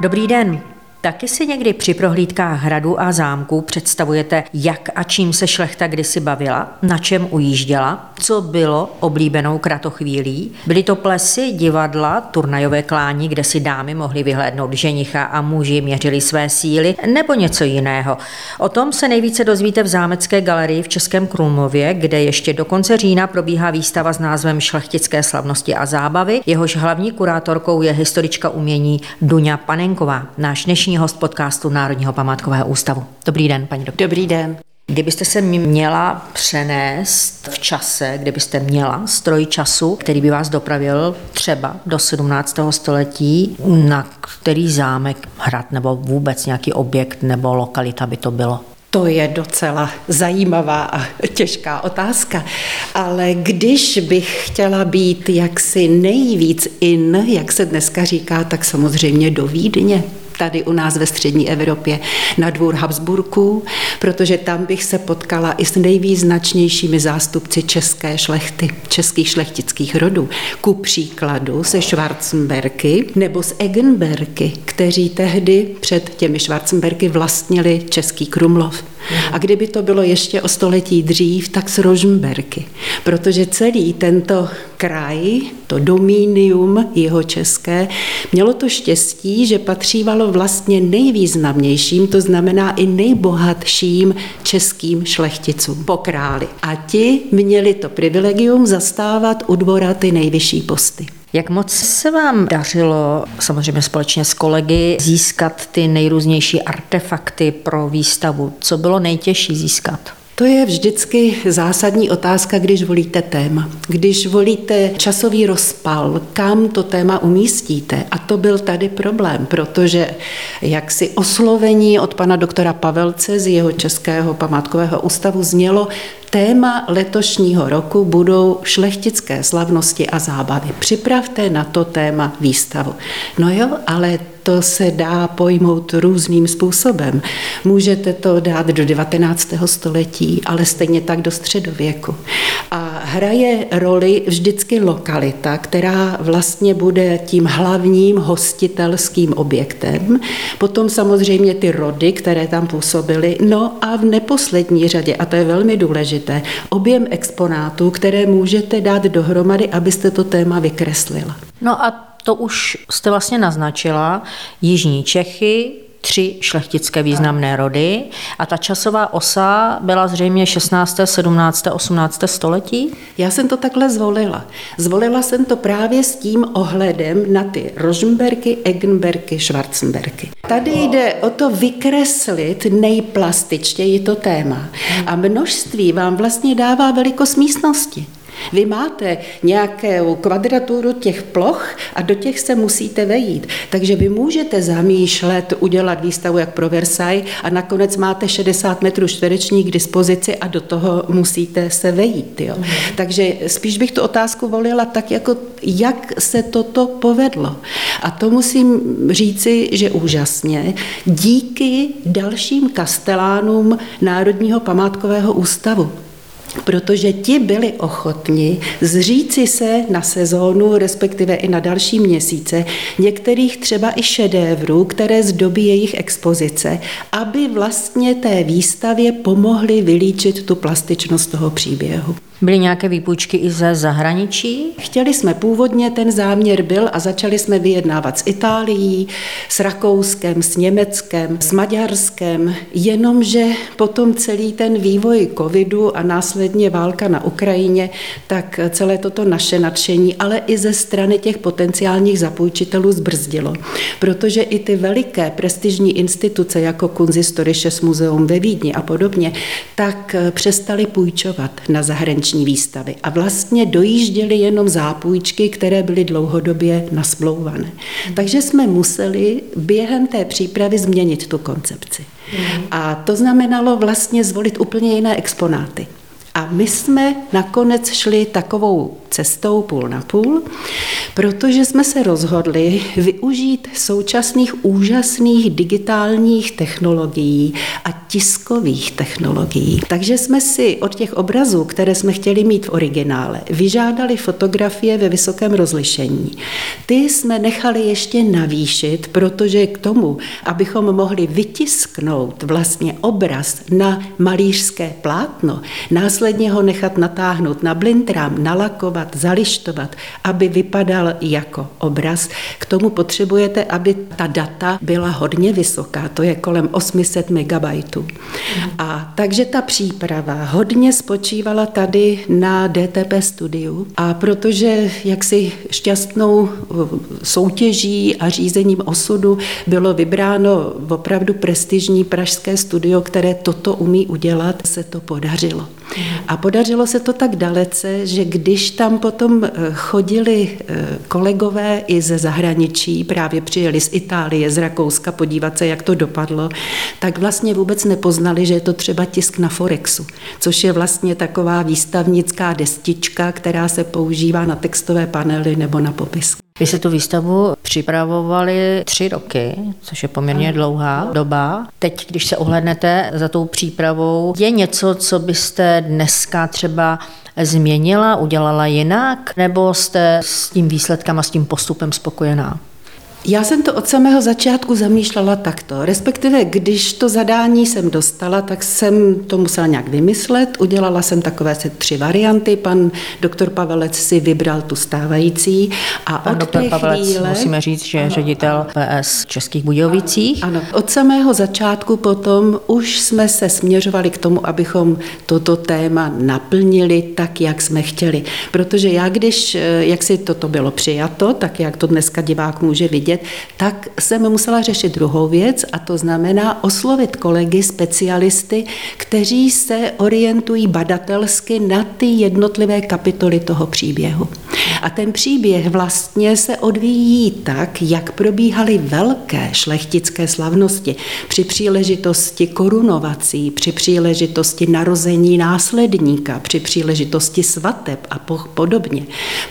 Dobrý den. Taky si někdy při prohlídkách hradu a zámku představujete, jak a čím se šlechta kdysi bavila, na čem ujížděla, co bylo oblíbenou kratochvílí. Byly to plesy, divadla, turnajové klání, kde si dámy mohly vyhlédnout ženicha a muži měřili své síly, nebo něco jiného. O tom se nejvíce dozvíte v zámecké galerii v Českém Krumlově, kde ještě do konce října probíhá výstava s názvem Šlechtické slavnosti a zábavy. Jehož hlavní kurátorkou je historička umění Duňa Panenková, náš dnešní host podcastu Národního památkového ústavu. Dobrý den, paní doktor. Dobrý den. Kdybyste se měla přenést v čase, kdybyste měla stroj času, který by vás dopravil třeba do 17. století, na který zámek, hrad nebo vůbec nějaký objekt nebo lokalita by to bylo? To je docela zajímavá a těžká otázka, ale když bych chtěla být jaksi nejvíc in, jak se dneska říká, tak samozřejmě do Vídně. Tady u nás ve střední Evropě na dvůr Habsburků, protože tam bych se potkala i s nejvýznačnějšími zástupci české šlechty, českých šlechtických rodů. Ku příkladu se Schwarzenberky nebo s Eggenberky, kteří tehdy před těmi Schwarzenberky vlastnili Český Krumlov. A kdyby to bylo ještě o století dřív, tak s Rožmberky, protože celý tento kraj, to dominium jihočeské, mělo to štěstí, že patřívalo vlastně nejvýznamnějším, to znamená i nejbohatším českým šlechticům po králi. A ti měli to privilegium zastávat u dvora ty nejvyšší posty. Jak moc se vám dařilo, samozřejmě společně s kolegy, získat ty nejrůznější artefakty pro výstavu? Co bylo nejtěžší získat? To je vždycky zásadní otázka, když volíte téma. Když volíte časový rozpal, kam to téma umístíte. A to byl tady problém, protože jaksi oslovení od pana doktora Pavelce z jeho Českého památkového ústavu znělo: téma letošního roku budou šlechtické slavnosti a zábavy. Připravte na to téma výstavu. No jo, ale to se dá pojmout různým způsobem. Můžete to dát do 19. století, ale stejně tak do středověku. A hraje roli vždycky lokalita, která vlastně bude tím hlavním hostitelským objektem. Potom samozřejmě ty rody, které tam působily. No a v neposlední řadě, a to je velmi důležité, objem exponátů, které můžete dát dohromady, abyste to téma vykreslila. No a to už jste vlastně naznačila, Jižní Čechy, 3 šlechtické významné rody a ta časová osa byla zřejmě 16., 17., 18. století? Já jsem to takhle zvolila. Zvolila jsem to právě s tím ohledem na ty Rožmberky, Eggenberky, Schwarzenberky. Tady jde o to vykreslit nejplastičtěji to téma a množství vám vlastně dává velikost místnosti. Vy máte nějakou kvadraturu těch ploch a do těch se musíte vejít. Takže vy můžete zamýšlet udělat výstavu jak pro Versailles a nakonec máte 60 metrů čtverečních k dispozici a do toho musíte se vejít. Jo? Takže spíš bych tu otázku volila tak, jako jak se toto povedlo. A to musím říci, že úžasně. Díky dalším kastelánům Národního památkového ústavu, protože ti byli ochotni zříci se na sezónu, respektive i na další měsíce, některých třeba i šedévrů, které zdobí jejich expozice, aby vlastně té výstavě pomohli vylíčit tu plastičnost toho příběhu. Byly nějaké výpůjčky i ze zahraničí? Chtěli jsme původně, ten záměr byl a začali jsme vyjednávat s Itálií, s Rakouskem, s Německem, s Maďarskem, jenomže potom celý ten vývoj covidu a následně válka na Ukrajině, tak celé toto naše nadšení, ale i ze strany těch potenciálních zapůjčitelů zbrzdilo. Protože i ty veliké prestižní instituce jako Kunsthistorisches Museum ve Vídni a podobně, tak přestali půjčovat na zahraničí výstavy a vlastně dojížděly jenom zápůjčky, které byly dlouhodobě nasmlouvané. Takže jsme museli během té přípravy změnit tu koncepci. A to znamenalo vlastně zvolit úplně jiné exponáty. A my jsme nakonec šli takovou cestou půl na půl, protože jsme se rozhodli využít současných úžasných digitálních technologií a tiskových technologií. Takže jsme si od těch obrazů, které jsme chtěli mít v originále, vyžádali fotografie ve vysokém rozlišení. Ty jsme nechali ještě navýšit, protože k tomu, abychom mohli vytisknout vlastně obraz na malířské plátno, následně ho nechat natáhnout na blintrám, nalakovat, zalištovat, aby vypadal jako obraz. K tomu potřebujete, aby ta data byla hodně vysoká, to je kolem 800 megabajtů. A takže ta příprava hodně spočívala tady na DTP studiu a protože jaksi šťastnou soutěží a řízením osudu bylo vybráno opravdu prestižní pražské studio, které toto umí udělat, se to podařilo. A podařilo se to tak dalece, že když tam potom chodili kolegové i ze zahraničí, právě přijeli z Itálie, z Rakouska podívat se, jak to dopadlo, tak vlastně vůbec nepoznali, že je to třeba tisk na Forexu, což je vlastně taková výstavnická destička, která se používá na textové panely nebo na popisky. Vy jste tu výstavu připravovali 3 roky, což je poměrně dlouhá doba. Teď, když se ohlédnete za tou přípravou, je něco, co byste dneska třeba změnila, udělala jinak, nebo jste s tím výsledkem a s tím postupem spokojená? Já jsem to od samého začátku zamýšlela takto, respektive když to zadání jsem dostala, tak jsem to musela nějak vymyslet, udělala jsem takové 3 varianty, pan doktor Pavelec si vybral tu stávající a pan doktor Pavelec, chvíle, musíme říct, že je ředitel PS Českých Budějovicích. Ano, od samého začátku potom už jsme se směřovali k tomu, abychom toto téma naplnili tak, jak jsme chtěli, protože já když, jak si toto bylo přijato, tak jak to dneska divák může vidět, tak jsem musela řešit druhou věc a to znamená oslovit kolegy, specialisty, kteří se orientují badatelsky na ty jednotlivé kapitoly toho příběhu. A ten příběh vlastně se odvíjí tak, jak probíhaly velké šlechtické slavnosti při příležitosti korunovací, při příležitosti narození následníka, při příležitosti svateb a podobně.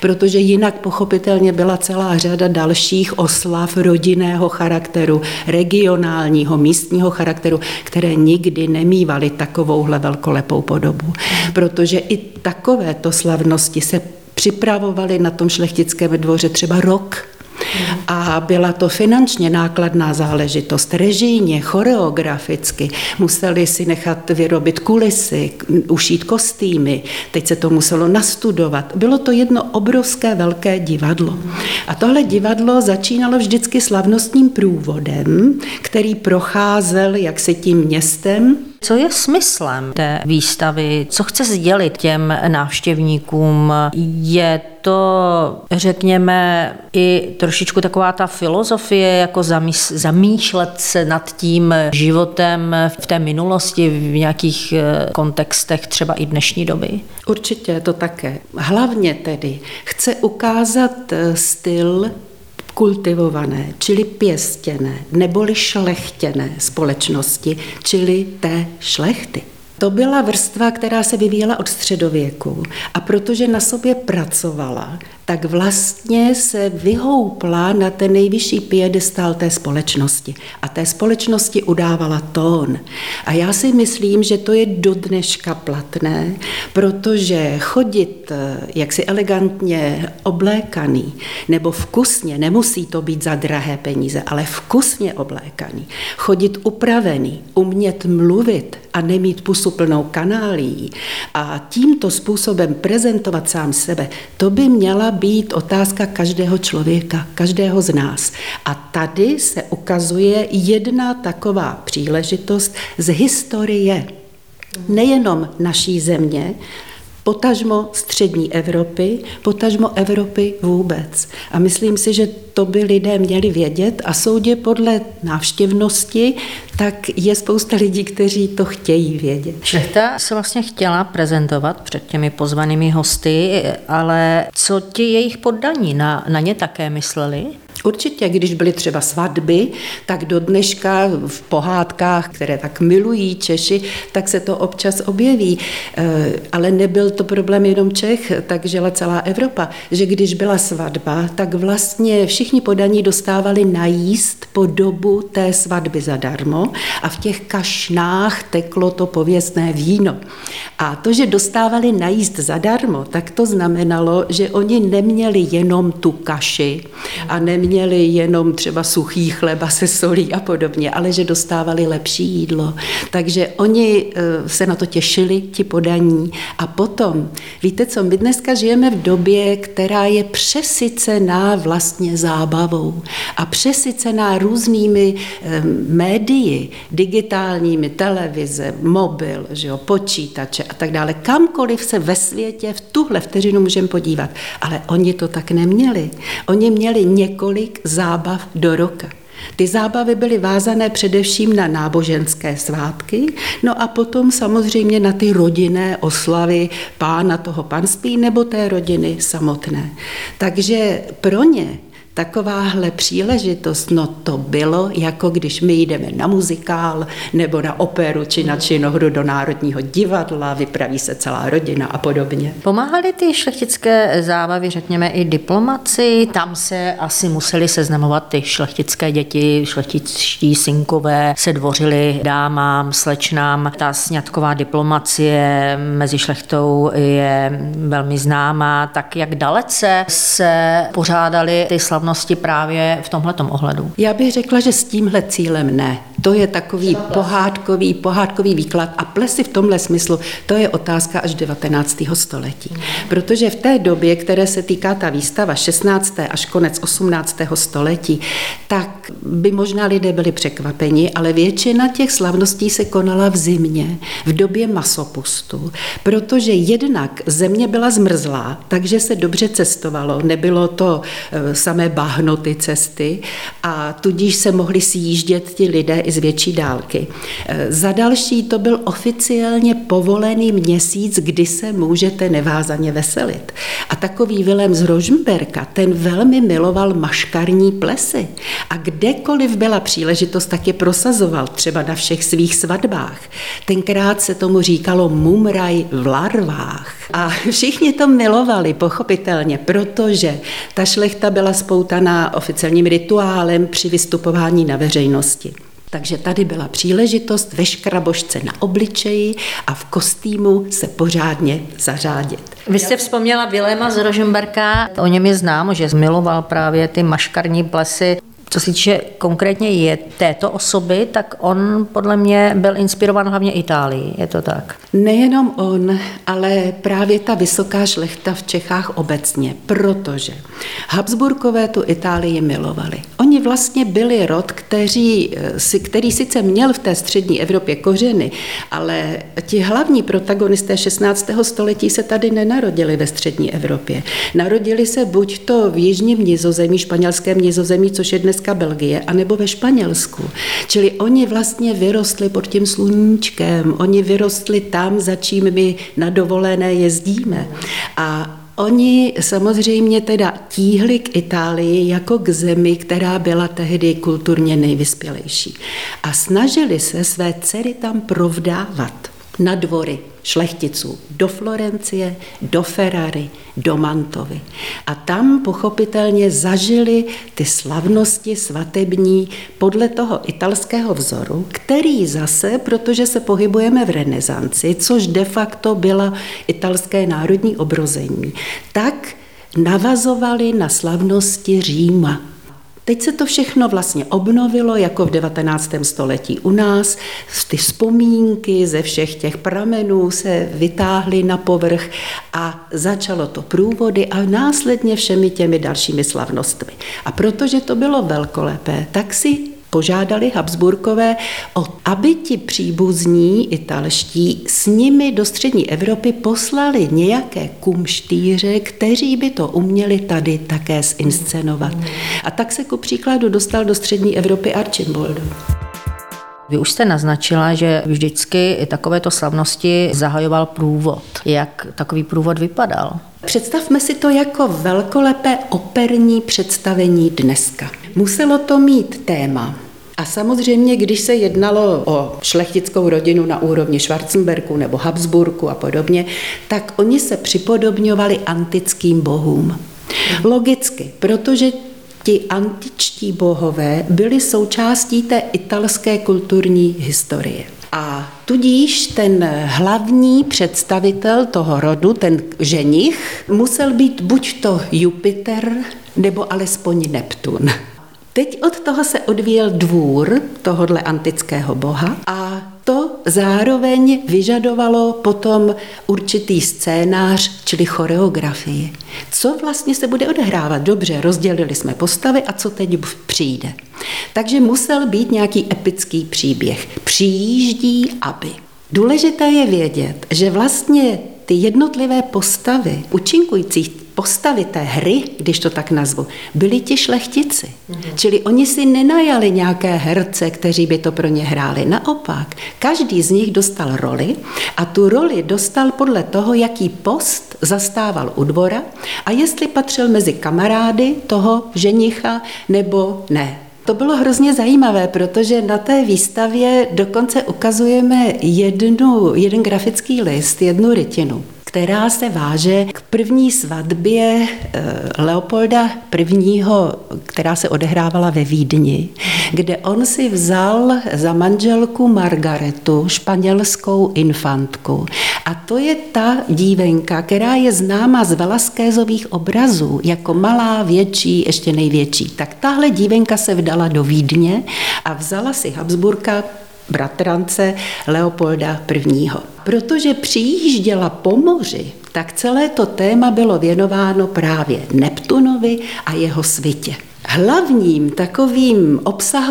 Protože jinak pochopitelně byla celá řada dalších oslav rodinného charakteru, regionálního, místního charakteru, které nikdy nemývaly takovouhle velkolepou podobu. Protože i takovéto slavnosti se připravovaly na tom šlechtickém dvoře třeba rok. A byla to finančně nákladná záležitost, režijně, choreograficky. Museli si nechat vyrobit kulisy, ušít kostýmy, teď se to muselo nastudovat. Bylo to jedno obrovské velké divadlo. A tohle divadlo začínalo vždycky slavnostním průvodem, který procházel jaksi tím městem. Co je smyslem té výstavy? Co chce sdělit těm návštěvníkům? Je to, řekněme, i trošičku taková ta filozofie, jako zamýšlet se nad tím životem v té minulosti, v nějakých kontextech třeba i dnešní doby? Určitě to také. Hlavně tedy chce ukázat styl kultivované, čili pěstěné, neboli šlechtěné společnosti, čili té šlechty. To byla vrstva, která se vyvíjela od středověku a protože na sobě pracovala, tak vlastně se vyhoupla na ten nejvyšší piedestál té společnosti. A té společnosti udávala tón. A já si myslím, že to je do dneška platné, protože chodit jaksi elegantně oblékaný nebo vkusně, nemusí to být za drahé peníze, ale vkusně oblékaný, chodit upravený, umět mluvit a nemít pusu plnou kanálií a tímto způsobem prezentovat sám sebe, to by měla být otázka každého člověka, každého z nás. A tady se ukazuje jedna taková příležitost z historie nejenom naší země, potažmo střední Evropy, potažmo Evropy vůbec. A myslím si, že to by lidé měli vědět a soudě podle návštěvnosti, tak je spousta lidí, kteří to chtějí vědět. Šlechta se vlastně chtěla prezentovat před těmi pozvanými hosty, ale co ti jejich poddaní na ně také mysleli? Určitě, když byly třeba svatby, tak do dneška v pohádkách, které tak milují Češi, tak se to občas objeví. Ale nebyl to problém jenom Čech, tak žila celá Evropa, že když byla svatba, tak vlastně všichni podaní dostávali najíst po dobu té svatby zadarmo a v těch kašnách teklo to pověstné víno. A to, že dostávali najíst zadarmo, tak to znamenalo, že oni neměli jenom tu kaši a neměli jenom třeba suchý chleba se solí a podobně, ale že dostávali lepší jídlo. Takže oni se na to těšili, ti podaní. A potom, víte co, my dneska žijeme v době, která je přesycená vlastně zábavou a přesycená různými médii, digitálními, televize, mobil, že jo, počítače a tak dále. Kamkoliv se ve světě v tuhle vteřinu můžeme podívat. Ale oni to tak neměli. Oni měli několik zábav do roka. Ty zábavy byly vázané především na náboženské svátky, no a potom samozřejmě na ty rodinné oslavy pána toho panství nebo té rodiny samotné. Takže pro ně takováhle příležitost, no to bylo, jako když my jdeme na muzikál nebo na operu či na činohru do Národního divadla, vypraví se celá rodina a podobně. Pomáhaly ty šlechtické zábavy, řekněme, i diplomaci? Tam se asi museli seznamovat ty šlechtické děti, šlechtičtí synkové se dvořili dámám, slečnám. Ta sňatková diplomacie mezi šlechtou je velmi známá. Tak jak dalece se pořádaly ty slavnosti právě v tomhletom ohledu? Já bych řekla, že s tímhle cílem ne. To je takový pohádkový výklad a plesy v tomhle smyslu, to je otázka až 19. století. Protože v té době, které se týká ta výstava 16. až konec 18. století, tak by možná lidé byli překvapeni, ale většina těch slavností se konala v zimě, v době masopustu, protože jednak země byla zmrzlá, takže se dobře cestovalo, nebylo to samé bahno ty cesty a tudíž se mohli sjíždět ti lidé i z větší dálky. Za další to byl oficiálně povolený měsíc, kdy se můžete nevázaně veselit. A takový Vilém z Rožmberka, ten velmi miloval maškarní plesy a kdekoliv byla příležitost, tak je prosazoval, třeba na všech svých svatbách. Tenkrát se tomu říkalo mumraj v larvách. A všichni to milovali, pochopitelně, protože ta šlechta byla spoutaná oficiálním rituálem při vystupování na veřejnosti. Takže tady byla příležitost ve škrabošce na obličeji a v kostýmu se pořádně zařádit. Vy jste vzpomněla Viléma z Rožmberka, o něm je známo, že miloval právě ty maškarní plesy. Co se týče konkrétně této osoby, tak on podle mě byl inspirován hlavně Itálií, je to tak? Nejenom on, ale právě ta vysoká šlechta v Čechách obecně, protože Habsburkové tu Itálii milovali. Oni vlastně byli rod, který sice měl v té střední Evropě kořeny, ale ti hlavní protagonisté 16. století se tady nenarodili ve střední Evropě. Narodili se buď to v jižním Nizozemí, španělském Nizozemí, což je dneska Belgie, anebo ve Španělsku. Čili oni vlastně vyrostli pod tím sluníčkem, oni vyrostli tam, za čím my na dovolené jezdíme. A oni samozřejmě teda tíhli k Itálii jako k zemi, která byla tehdy kulturně nejvyspělejší. A snažili se své dcery tam provdávat na dvory šlechticů do Florencie, do Ferrary, do Mantovy. A tam pochopitelně zažili ty slavnosti svatební podle toho italského vzoru, který zase, protože se pohybujeme v renesanci, což de facto byla italské národní obrození, tak navazovali na slavnosti Říma. Teď se to všechno vlastně obnovilo, jako v 19. století u nás. Ty vzpomínky ze všech těch pramenů se vytáhly na povrch a začalo to průvody a následně všemi těmi dalšími slavnostmi. A protože to bylo velkolepé, tak si požádali Habsburkové, aby ti příbuzní italští s nimi do střední Evropy poslali nějaké kumštýře, kteří by to uměli tady také zinscenovat. A tak se ku příkladu dostal do střední Evropy Archimboldo. Vy už jste naznačila, že vždycky takovéto slavnosti zahajoval průvod. Jak takový průvod vypadal? Představme si to jako velkolepé operní představení dneska. Muselo to mít téma. A samozřejmě, když se jednalo o šlechtickou rodinu na úrovni Schwarzenberku nebo Habsburku a podobně, tak oni se připodobňovali antickým bohům. Logicky, protože ti antičtí bohové byli součástí té italské kulturní historie. A tudíž ten hlavní představitel toho rodu, ten ženich, musel být buď to Jupiter, nebo alespoň Neptun. Teď od toho se odvíjel dvůr tohodle antického boha a to zároveň vyžadovalo potom určitý scénář, čili choreografii. Co vlastně se bude odehrávat? Dobře, rozdělili jsme postavy a co teď přijde? Takže musel být nějaký epický příběh. Přijíždí, aby. Důležité je vědět, že vlastně ty jednotlivé postavy, účinkující postavy té hry, když to tak nazvu, byli ti šlechtici. Čili oni si nenajali nějaké herce, kteří by to pro ně hráli. Naopak, každý z nich dostal roli a tu roli dostal podle toho, jaký post zastával u dvora a jestli patřil mezi kamarády toho ženicha nebo ne. To bylo hrozně zajímavé, protože na té výstavě dokonce ukazujeme jeden grafický list, jednu rytinu, která se váže k první svatbě Leopolda I., která se odehrávala ve Vídni, kde on si vzal za manželku Margaritu, španělskou infantku. A to je ta dívenka, která je známa z Velázquezových obrazů, jako malá, větší, ještě největší. Tak tahle dívenka se vdala do Vídně a vzala si Habsburka, bratrance Leopolda I. Protože přijížděla po moři, tak celé to téma bylo věnováno právě Neptunovi a jeho svitě.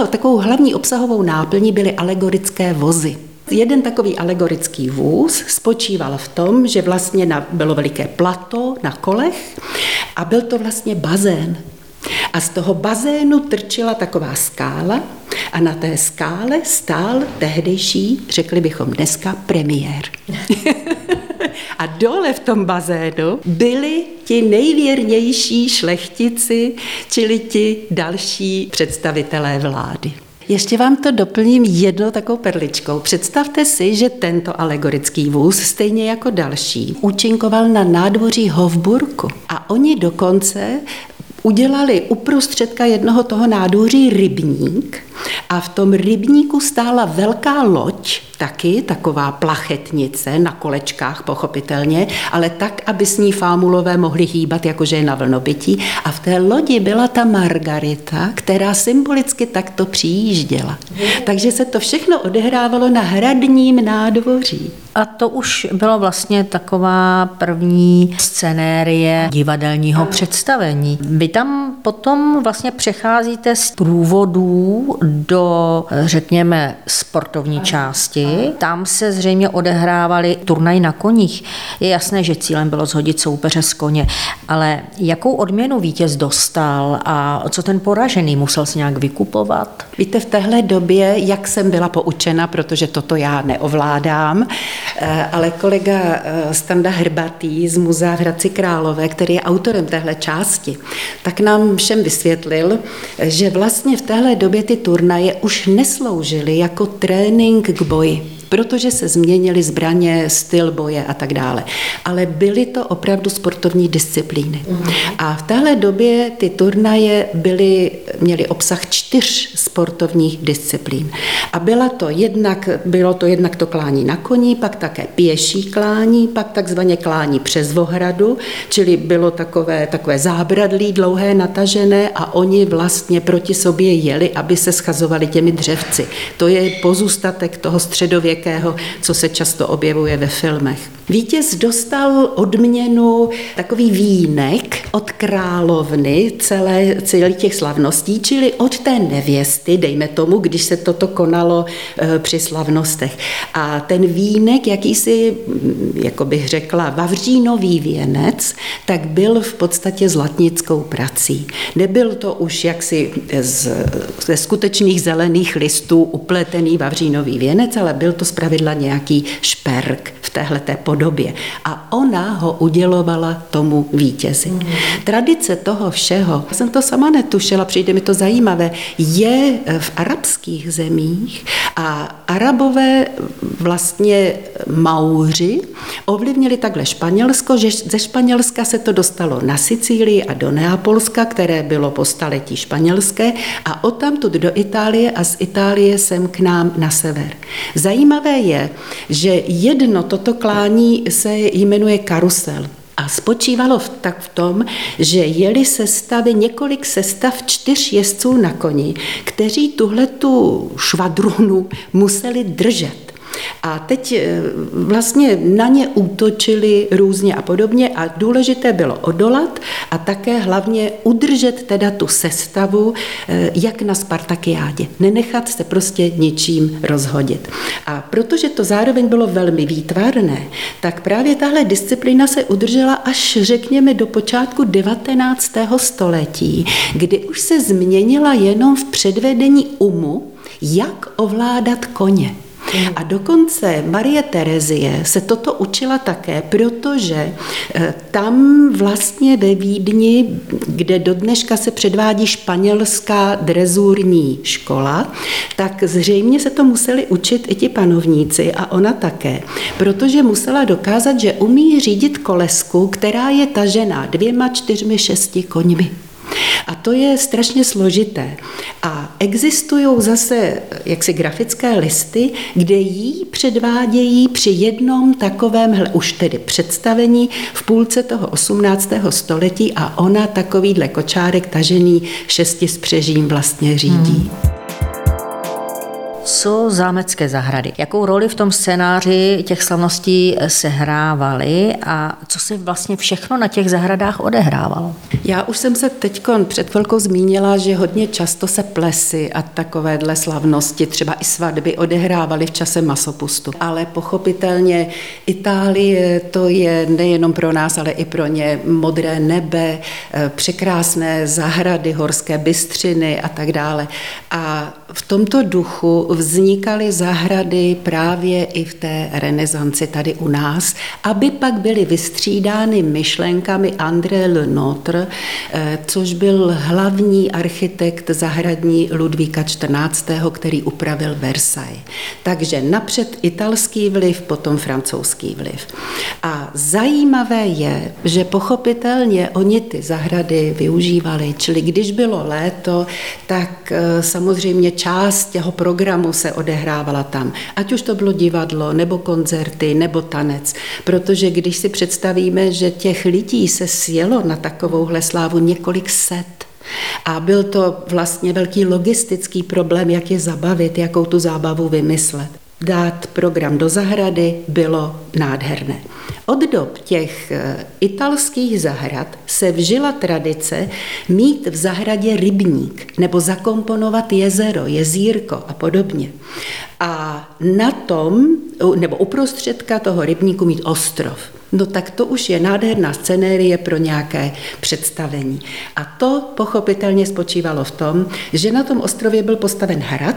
Takovou hlavní obsahovou náplní byly alegorické vozy. Jeden takový alegorický vůz spočíval v tom, že vlastně bylo veliké plato na kolech a byl to vlastně bazén. A z toho bazénu trčila taková skála a na té skále stál tehdejší, řekli bychom dneska, premiér. A dole v tom bazénu byli ti nejvěrnější šlechtici, čili ti další představitelé vlády. Ještě vám to doplním jednou takovou perličkou. Představte si, že tento alegorický vůz, stejně jako další, účinkoval na nádvoří Hofburku. A oni dokonce udělali uprostředka jednoho toho nádvoří rybník a v tom rybníku stála velká loď, taky taková plachetnice na kolečkách pochopitelně, ale tak, aby s ní fámulové mohli hýbat, jakože je na vlnobytí. A v té lodi byla ta Margarita, která symbolicky takto přijížděla. Takže se to všechno odehrávalo na hradním nádvoří. A to už byla vlastně taková první scenérie divadelního představení. Vy tam potom vlastně přecházíte z průvodů do, řekněme, sportovní části. Tam se zřejmě odehrávaly turnaj na koních. Je jasné, že cílem bylo shodit soupeře z koně, ale jakou odměnu vítěz dostal a co ten poražený, musel si nějak vykupovat? Víte, v téhle době, jak jsem byla poučena, protože toto já neovládám, ale kolega Standa Hrbatý z Muzea v Hradci Králové, který je autorem téhle části, tak nám všem vysvětlil, že vlastně v téhle době ty turnaje už nesloužily jako trénink k boji, protože se změnily zbraně, styl boje a tak dále. Ale byly to opravdu sportovní disciplíny. A v téhle době ty turnaje měly obsah 4 sportovních disciplín. A bylo to jednak to klání na koni, pak také pěší klání, pak takzvané klání přes vohradu, čili bylo takové zábradlí dlouhé, natažené a oni vlastně proti sobě jeli, aby se schazovali těmi dřevci. To je pozůstatek toho středověku, co se často objevuje ve filmech. Vítěz dostal odměnu takový vínek od královny celých těch slavností, čili od té nevěsty, dejme tomu, když se toto konalo při slavnostech. A ten vínek, jakýsi, jako bych řekla, vavřínový věnec, tak byl v podstatě zlatnickou prací. Nebyl to už jaksi ze skutečných zelených listů upletený vavřínový věnec, ale byl to to zpravidla nějaký šperk v téhleté podobě. A ona ho udělovala tomu vítězi. Tradice toho všeho, já jsem to sama netušila, přijde mi to zajímavé, je v arabských zemích a Arabové, vlastně Mauři, ovlivnili takhle Španělsko, že ze Španělska se to dostalo na Sicílii a do Neapolska, které bylo po staletí španělské, a odtamtud do Itálie a z Itálie sem k nám na sever. Zajímavé je, že jedno toto klání se jmenuje karusel. A spočívalo tak v tom, že jeli sestavy, několik sestav 4 jezdců na koni, kteří tuhletu švadronu museli držet. A teď vlastně na ně útočili různě a podobně a důležité bylo odolat a také hlavně udržet teda tu sestavu, jak na Spartakiádě. Nenechat se prostě ničím rozhodit. A protože to zároveň bylo velmi výtvarné, tak právě tahle disciplína se udržela až řekněme do počátku 19. století, kdy už se změnila jenom v předvedení umu, jak ovládat koně. A dokonce Marie Terezie se toto učila také, protože tam vlastně ve Vídni, kde dodneška se předvádí španělská drezurní škola, tak zřejmě se to museli učit i ti panovníci a ona také, protože musela dokázat, že umí řídit kolesku, která je tažená 2, 4, 6 koňmi. A to je strašně složité. A existují zase jaksi grafické listy, kde jí předvádějí při jednom takovémhle už tedy představení v půlce toho 18. století a ona takovýhle kočárek tažený 6 spřežím vlastně řídí. Co zámecké zahrady? Jakou roli v tom scénáři těch slavností sehrávaly a co se vlastně všechno na těch zahradách odehrávalo? Já už jsem se teďkon před chvilkou zmínila, že hodně často se plesy a takovéhle slavnosti, třeba i svatby, odehrávaly v čase masopustu. Ale pochopitelně Itálie, to je nejenom pro nás, ale i pro ně modré nebe, překrásné zahrady, horské bystřiny a tak dále. A v tomto duchu vznikaly zahrady právě i v té renesanci tady u nás, aby pak byly vystřídány myšlenkami André Le Nôtre, což byl hlavní architekt zahradní Ludvíka XIV., který upravil Versailles. Takže napřed italský vliv, potom francouzský vliv. A zajímavé je, že pochopitelně oni ty zahrady využívali, čili když bylo léto, tak samozřejmě část těho programu se odehrávala tam. Ať už to bylo divadlo, nebo koncerty, nebo tanec. Protože když si představíme, že těch lidí se sjelo na takovouhle slávu několik set, a byl to vlastně velký logistický problém, jak je zabavit, jakou tu zábavu vymyslet. Dát program do zahrady bylo nádherné. Od dob těch italských zahrad se vžila tradice mít v zahradě rybník nebo zakomponovat jezero, jezírko a podobně. A na tom, nebo uprostředka toho rybníku mít ostrov. No tak to už je nádherná scenérie pro nějaké představení. A to pochopitelně spočívalo v tom, že na tom ostrově byl postaven hrad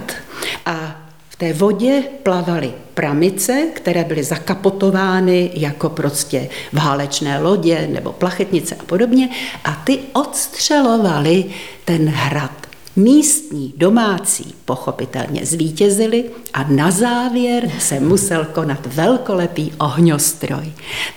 a té vodě plavaly pramice, které byly zakapotovány jako prostě válečné lodě nebo plachetnice a podobně a ty odstřelovaly ten hrad. Místní, domácí pochopitelně zvítězili a na závěr se musel konat velkolepý ohňostroj.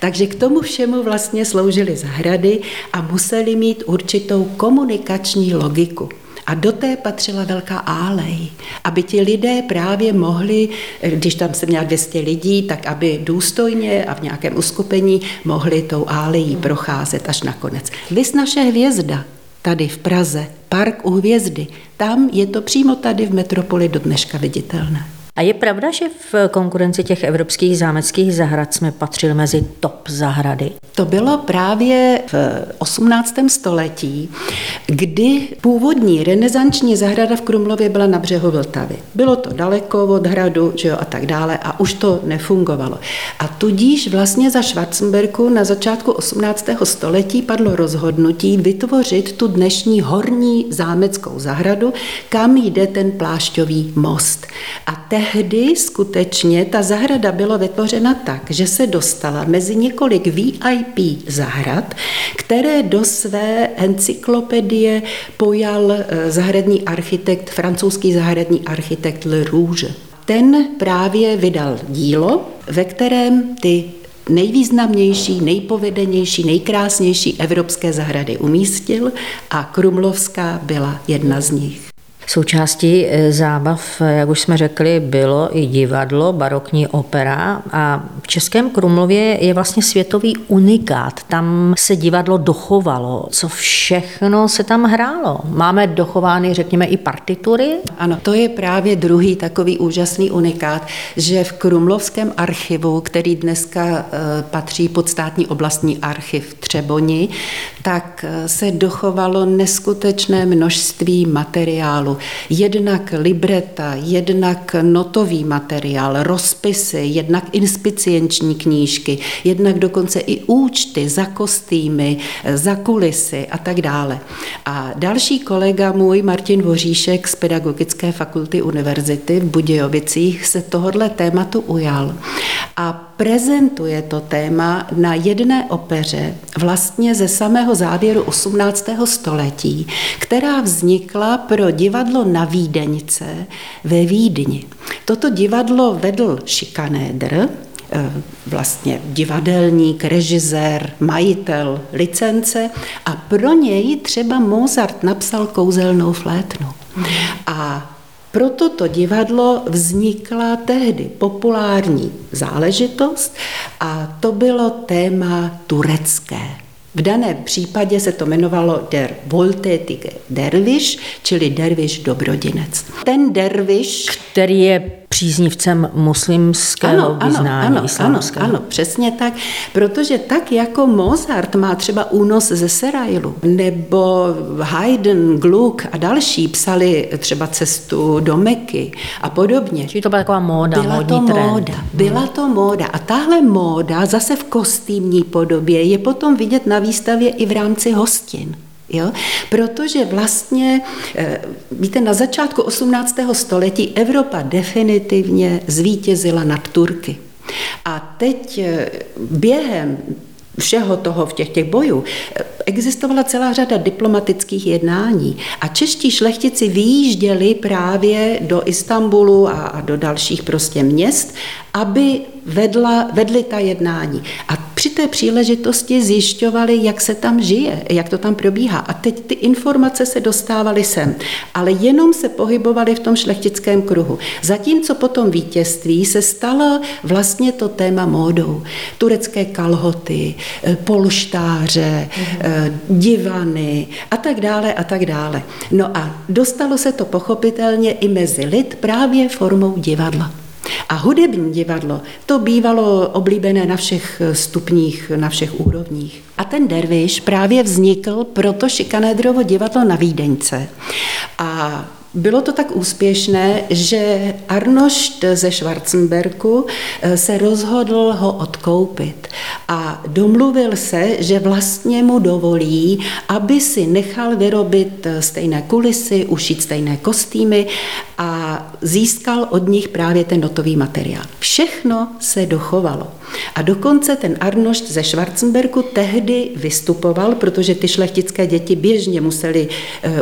Takže k tomu všemu vlastně sloužily zahrady a museli mít určitou komunikační logiku. A do té patřila velká álej, aby ti lidé právě mohli, když tam jsem měla 200 lidí, tak aby důstojně a v nějakém uskupení mohli tou álejí procházet až nakonec. Vys naše hvězda tady v Praze, Park u Hvězdy, tam je to přímo tady v metropoli do dneška viditelné. A je pravda, že v konkurenci těch evropských zámeckých zahrad jsme patřili mezi top zahrady? To bylo právě v 18. století, kdy původní renesanční zahrada v Krumlově byla na břehu Vltavy. Bylo to daleko od hradu, že jo, a tak dále a už to nefungovalo. A tudíž vlastně za Schwarzenberku na začátku 18. století padlo rozhodnutí vytvořit tu dnešní horní zámeckou zahradu, kam jde ten plášťový most. A tehdy tehdy skutečně ta zahrada byla vytvořena tak, že se dostala mezi několik VIP zahrad, které do své encyklopedie pojal zahradní architekt, francouzský zahradní architekt Le Rouge. Ten právě vydal dílo, ve kterém ty nejvýznamnější, nejpovedenější, nejkrásnější evropské zahrady umístil a Krumlovská byla jedna z nich. Součástí zábav, jak už jsme řekli, bylo i divadlo, barokní opera a v Českém Krumlově je vlastně světový unikát. Tam se divadlo dochovalo, co všechno se tam hrálo. Máme dochovány, řekněme, i partitury. Ano, to je právě druhý takový úžasný unikát, že v Krumlovském archivu, který dneska patří pod Státní oblastní archiv v Třeboni, tak se dochovalo neskutečné množství materiálu. Jednak libreta, jednak notový materiál, rozpisy, jednak inspicienční knížky, jednak dokonce i účty za kostýmy, za kulisy a tak dále. A další kolega můj, Martin Voříšek z Pedagogické fakulty Univerzity v Budějovicích, se tohodle tématu ujal a prezentuje to téma na jedné opeře vlastně ze samého závěru 18. století, která vznikla pro divadlo na Vídeňce ve Vídni. Toto divadlo vedl Schikaneder, vlastně divadelník, režisér, majitel licence a pro něj třeba Mozart napsal Kouzelnou flétnu. A pro toto divadlo vznikla tehdy populární záležitost a to bylo téma turecké. V daném případě se to jmenovalo Der Wohltätige Derwisch, čili derviš dobrodinec. Ten derviš, který je příznivcem muslimského vyznání, islámského. Ano, přesně tak, protože tak jako Mozart má třeba Únos ze Serailu, nebo Haydn, Gluck a další psali třeba Cestu do Meky a podobně. Čili to byla taková móda, Byla to móda a tahle móda zase v kostýmní podobě je potom vidět na výstavě i v rámci hostin. Jo? Protože vlastně, víte, na začátku 18. století Evropa definitivně zvítězila nad Turky. A teď během všeho toho v těch bojů existovala celá řada diplomatických jednání a čeští šlechtici vyjížděli právě do Istanbulu a do dalších prostě měst, aby vedli ta jednání. A při té příležitosti zjišťovali, jak se tam žije, jak to tam probíhá. A teď ty informace se dostávaly sem, ale jenom se pohybovaly v tom šlechtickém kruhu. Zatímco po tom vítězství se stalo vlastně to téma módou. Turecké kalhoty, polštáře, divany a tak dále a tak dále. No a dostalo se to pochopitelně i mezi lid právě formou divadla. A hudební divadlo, to bývalo oblíbené na všech stupních, na všech úrovních. A ten derviš právě vznikl proto Schikanederovo divadlo na Vídeňce. A bylo to tak úspěšné, že Arnošt ze Schwarzenberku se rozhodl ho odkoupit a domluvil se, že vlastně mu dovolí, aby si nechal vyrobit stejné kulisy, ušít stejné kostýmy a získal od nich právě ten notový materiál. Všechno se dochovalo. A dokonce ten Arnošt ze Schwarzenberku tehdy vystupoval, protože ty šlechtické děti běžně museli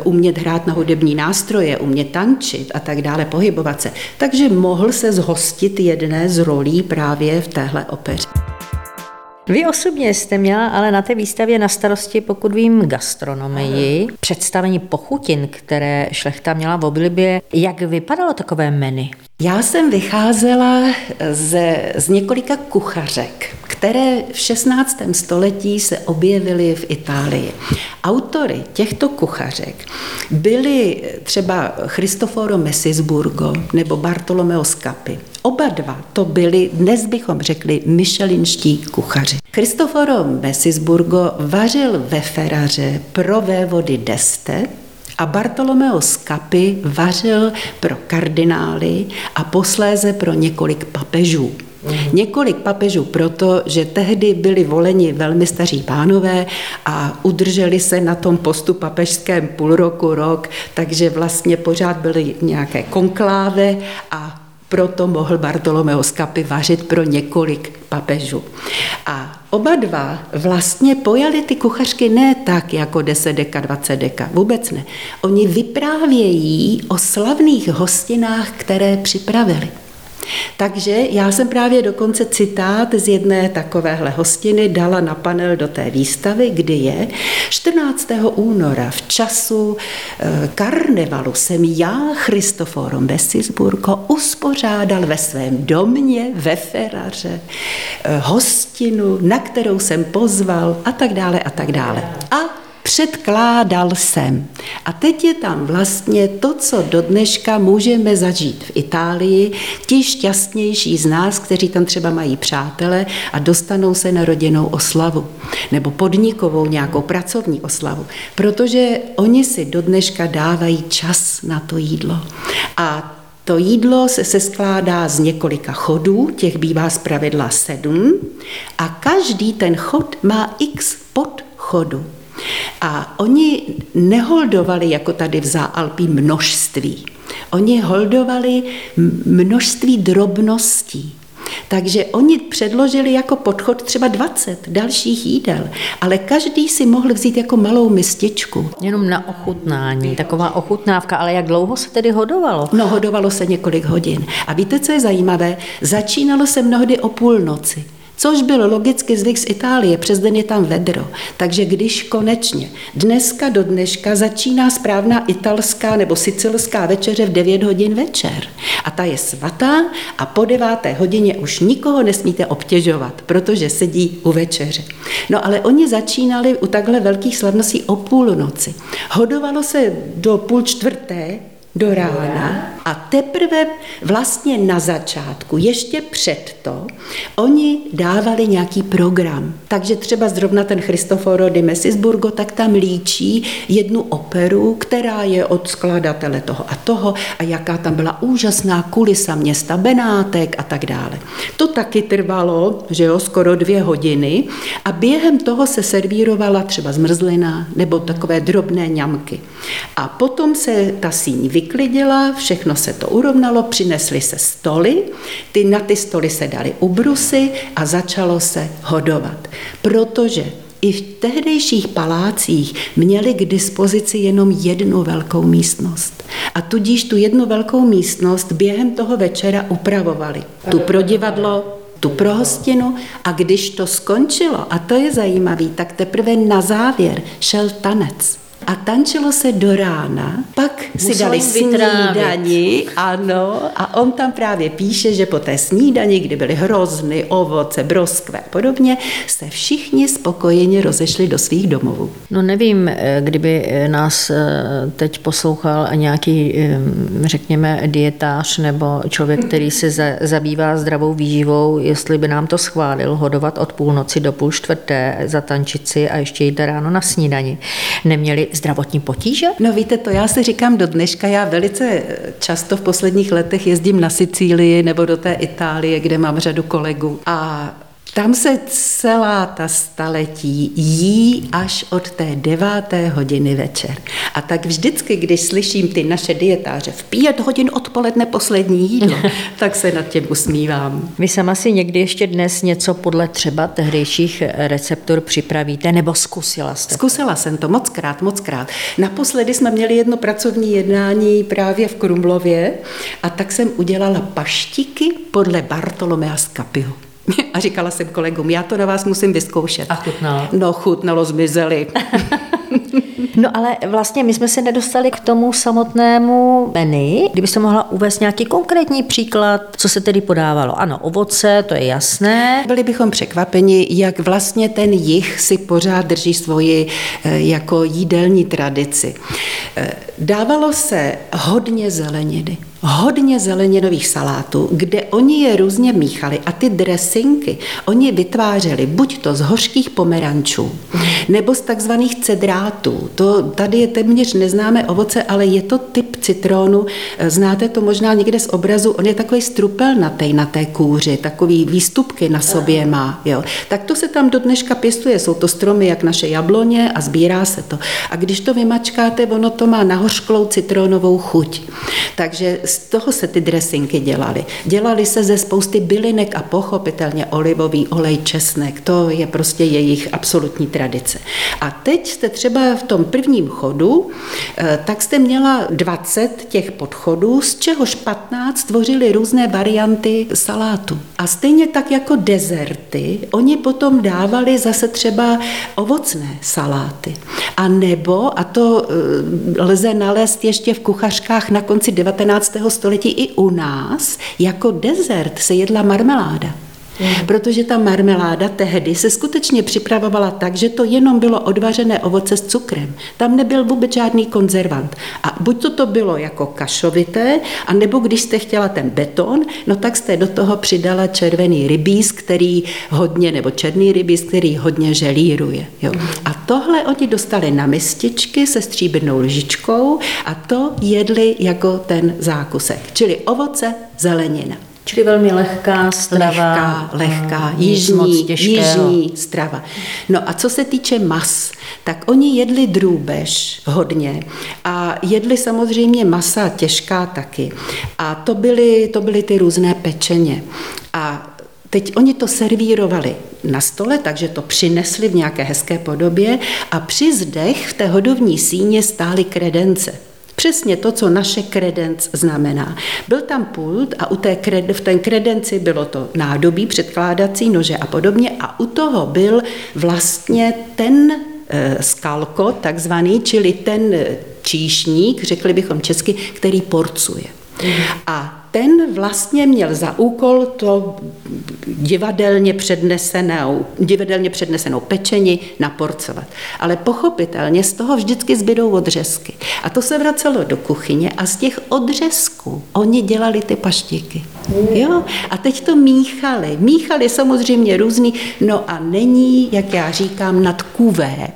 umět hrát na hudební nástroje, umět tančit a tak dále, pohybovat se. Takže mohl se zhostit jedné z rolí právě v téhle opeře. Vy osobně jste měla ale na té výstavě na starosti, pokud vím, gastronomii, představení pochutin, které šlechta měla v oblibě. Jak vypadalo takové menu? Já jsem vycházela z několika kuchařek, které v 16. století se objevily v Itálii. Autory těchto kuchařek byli třeba Cristoforo Messisbugo nebo Bartolomeo Scappi. Oba dva to byli, dnes bychom řekli, michelinští kuchaři. Cristoforo Messisbugo vařil ve Ferraře pro vévody d'Este a Bartolomeo Scappi vařil pro kardinály a posléze pro několik papežů. Několik papežů proto, že tehdy byli voleni velmi staří pánové a udrželi se na tom postu papežském půl roku, rok, takže vlastně pořád byly nějaké konkláve a Proto mohl Bartolomeo Scappi vařit pro několik papežů. A oba dva vlastně pojali ty kuchařky ne tak jako 10 deka, 20 deka, vůbec ne. Oni vyprávějí o slavných hostinách, které připravili. Takže já jsem právě dokonce citát z jedné takovéhle hostiny dala na panel do té výstavy, kdy je 14. února v času karnevalu jsem já, Cristoforo Messisbugo, uspořádal ve svém domě ve Ferraře hostinu, na kterou jsem pozval a tak dále a tak dále. A předkládal jsem. A teď je tam vlastně to, co do dneška můžeme zažít v Itálii, ti šťastnější z nás, kteří tam třeba mají přátele a dostanou se na rodinnou oslavu nebo podnikovou nějakou pracovní oslavu, protože oni si do dneška dávají čas na to jídlo. A to jídlo se skládá z několika chodů, těch bývá zpravidla 7 a každý ten chod má x podchodů. A oni neholdovali, jako tady v Záalpí, množství. Oni holdovali množství drobností. Takže oni předložili jako podchod třeba 20 dalších jídel, ale každý si mohl vzít jako malou mističku. Jenom na ochutnání, taková ochutnávka, ale jak dlouho se tedy hodovalo? No, hodovalo se několik hodin. A víte, co je zajímavé? Začínalo se mnohdy o půlnoci. Což byl logicky zvyk z Itálie, přes den je tam vedro. Takže když konečně dneska do dneška začíná správná italská nebo sicilská večeře v 9 hodin večer. A ta je svatá a po 9. hodině už nikoho nesmíte obtěžovat, protože sedí u večeře. No ale oni začínali u takhle velkých slavností o půlnoci. Hodovalo se do 3:30 do rána a teprve vlastně na začátku, ještě předto, oni dávali nějaký program. Takže třeba zrovna ten Cristoforo di Messisbugo, tak tam líčí jednu operu, která je od skladatele toho a jaká tam byla úžasná kulisa města Benátek a tak dále. To taky trvalo, že jo, skoro 2 hodiny a během toho se servírovala třeba zmrzlina nebo takové drobné ňamky. A potom se ta síň vyklidila, všechno se to urovnalo, přinesly se stoly, na ty stoly se daly ubrusy a začalo se hodovat. Protože i v tehdejších palácích měli k dispozici jenom jednu velkou místnost. A tudíž tu jednu velkou místnost během toho večera upravovali. Tu pro divadlo, tu pro hostinu a když to skončilo, a to je zajímavý, tak teprve na závěr šel tanec. A tančilo se do rána, pak si dali snídani, ano, a on tam právě píše, že po té snídani, kdy byly hrozny, ovoce, broskve a podobně, se všichni spokojeně rozešli do svých domovů. No nevím, kdyby nás teď poslouchal nějaký, řekněme, dietář nebo člověk, který se zabývá zdravou výživou, jestli by nám to schválil hodovat od půlnoci do 3:30, zatančit si a ještě jít ráno na snídani. Neměli zdravotní potíže? No víte, to já si říkám do dneška, já velice často v posledních letech jezdím na Sicílii nebo do té Itálie, kde mám řadu kolegů a tam se celá ta staletí jí až od té 9. hodiny večer. A tak vždycky, když slyším ty naše dietáře v 5 hodin odpoledne poslední jídlo, tak se nad tím usmívám. Vy sama si někdy ještě dnes něco podle třeba tehdejších receptur připravíte nebo zkusila jste? Zkusila jsem to mockrát. Naposledy jsme měli jedno pracovní jednání právě v Krumlově a tak jsem udělala paštiky podle Bartolomea Scappiho. A říkala jsem kolegům, já to na vás musím vyzkoušet. A chutnalo? No, chutnalo, zmizeli. No ale vlastně my jsme se nedostali k tomu samotnému menu. Kdybyste mohla uvést nějaký konkrétní příklad, co se tedy podávalo? Ano, ovoce, to je jasné. Byli bychom překvapeni, jak vlastně ten jih si pořád drží svoji jako jídelní tradici. Dávalo se hodně zeleniny. Hodně zeleninových salátů, kde oni je různě míchali a ty dresinky oni vytvářeli buď to z hořkých pomerančů nebo z takzvaných cedrátů. To tady je téměř neznámé ovoce, ale je to typ citrónu. Znáte to možná někde z obrazu, on je takový strupelnatý na té kůři, takový výstupky na sobě má. Jo. Tak to se tam do dneška pěstuje, jsou to stromy jak naše jabloně a sbírá se to. A když to vymačkáte, ono to má nahořklou citrónovou chuť. Takže z toho se ty dresinky dělaly. Dělaly se ze spousty bylinek a pochopitelně olivový olej, česnek, to je prostě jejich absolutní tradice. A teď jste třeba v tom prvním chodu, tak jste měla 20 těch podchodů, z čehož 15 tvořily různé varianty salátu. A stejně tak jako dezerty, oni potom dávali zase třeba ovocné saláty. A nebo, a to lze nalézt ještě v kuchařkách na konci 19. století i u nás, jako dezert se jedla marmeláda. Protože ta marmeláda tehdy se skutečně připravovala tak, že to jenom bylo odvařené ovoce s cukrem. Tam nebyl vůbec žádný konzervant. A buď to bylo jako kašovité, anebo když jste chtěla ten beton, no tak jste do toho přidala černý rybíz, který hodně želíruje. Jo. A tohle oni dostali na mističky se stříbrnou lžičkou a to jedli jako ten zákusek. Čili ovoce, zelenina. Čili velmi lehká strava. Lehká, jižní strava. No a co se týče mas, tak oni jedli drůbež hodně a jedli samozřejmě masa těžká taky. A to byly ty různé pečeně. A teď oni to servírovali na stole, takže to přinesli v nějaké hezké podobě a při zdech v té hodovní síni stály kredence. Přesně to, co naše kredenc znamená. Byl tam pult a v té kredenci bylo to nádobí, předkládací nože a podobně a u toho byl vlastně ten skalko takzvaný, čili ten číšník, řekli bychom česky, který porcuje. A ten vlastně měl za úkol to divadelně přednesenou pečeni naporcovat. Ale pochopitelně z toho vždycky zbydou odřezky. A to se vracelo do kuchyně a z těch odřezků oni dělali ty paštíky. Jo? A teď to míchali. Míchali samozřejmě různý, no a není, jak já říkám, nadkuvé.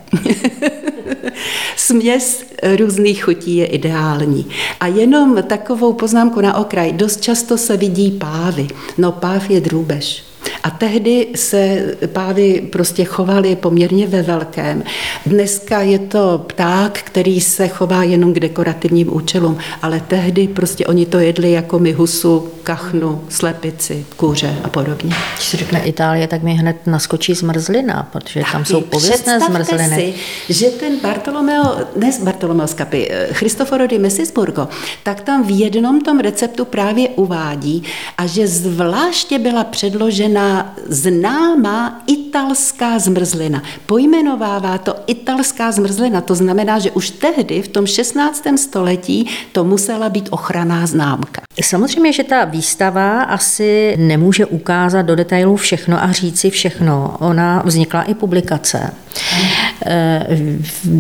Směs různých chutí je ideální. A jenom takovou poznámku na okraj, dost často se vidí pávy. No páv je drůbež. A tehdy se pávy prostě chovaly poměrně ve velkém. Dneska je to pták, který se chová jenom k dekorativním účelům, ale tehdy prostě oni to jedli jako my husu, kachnu, slepici, kuře a podobně. Když se řekne Itálie, tak mi hned naskočí zmrzlina, protože tak tam jsou pověstné zmrzliny. Představte si, že ten Bartolomeo Scappi, Cristoforo Messisbugo, tak tam v jednom tom receptu právě uvádí, a že zvláště byla předložena známá italská zmrzlina. Pojmenovává to italská zmrzlina, to znamená, že už tehdy v tom 16. století to musela být ochranná známka. Samozřejmě, že ta výstava asi nemůže ukázat do detailů všechno a říci všechno. Ona vznikla i publikace.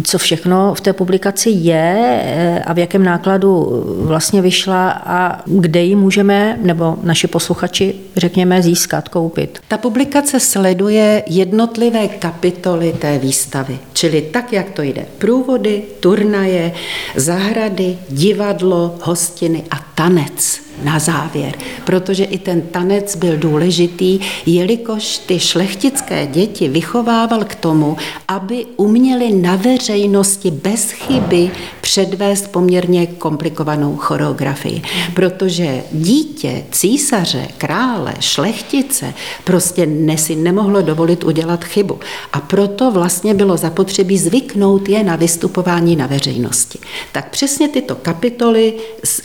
Co všechno v té publikaci je a v jakém nákladu vlastně vyšla a kde ji můžeme, nebo naši posluchači, řekněme, získat, koupit. Ta publikace sleduje jednotlivé kapitoly té výstavy, čili tak, jak to jde. Průvody, turnaje, zahrady, divadlo, hostiny a tanec na závěr, protože i ten tanec byl důležitý, jelikož ty šlechtické děti vychovával k tomu, aby uměli na veřejnosti bez chyby předvést poměrně komplikovanou choreografii, protože dítě císaře, krále, šlechtice prostě si nemohlo dovolit udělat chybu a proto vlastně bylo zapotřebí zvyknout je na vystupování na veřejnosti. Tak přesně tyto kapitoly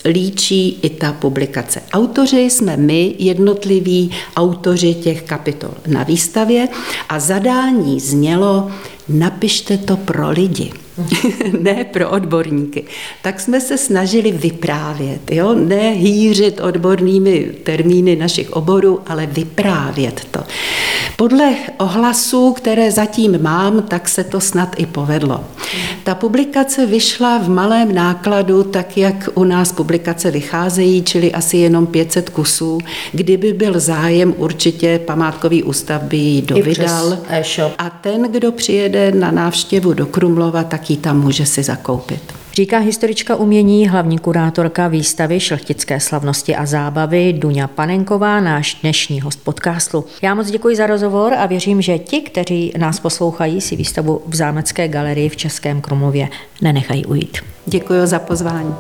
líčí i ta publikace. Autoři jsme my, jednotliví autoři těch kapitol na výstavě a zadání znělo napište to pro lidi, ne pro odborníky. Tak jsme se snažili vyprávět, jo? Ne hýřit odbornými termíny našich oborů, ale vyprávět to. Podle ohlasů, které zatím mám, tak se to snad i povedlo. Ta publikace vyšla v malém nákladu, tak jak u nás publikace vycházejí, čili asi jenom 500 kusů. Kdyby byl zájem, určitě památkový ústav by ji dovydal. A ten, kdo přijede na návštěvu do Krumlova, tak ji tam může si zakoupit. Říká historička umění, hlavní kurátorka výstavy šlechtické slavnosti a zábavy Duňa Panenková, náš dnešní host podcastu. Já moc děkuji za rozhovor a věřím, že ti, kteří nás poslouchají, si výstavu v Zámecké galerii v Českém Krumlově nenechají ujít. Děkuji za pozvání.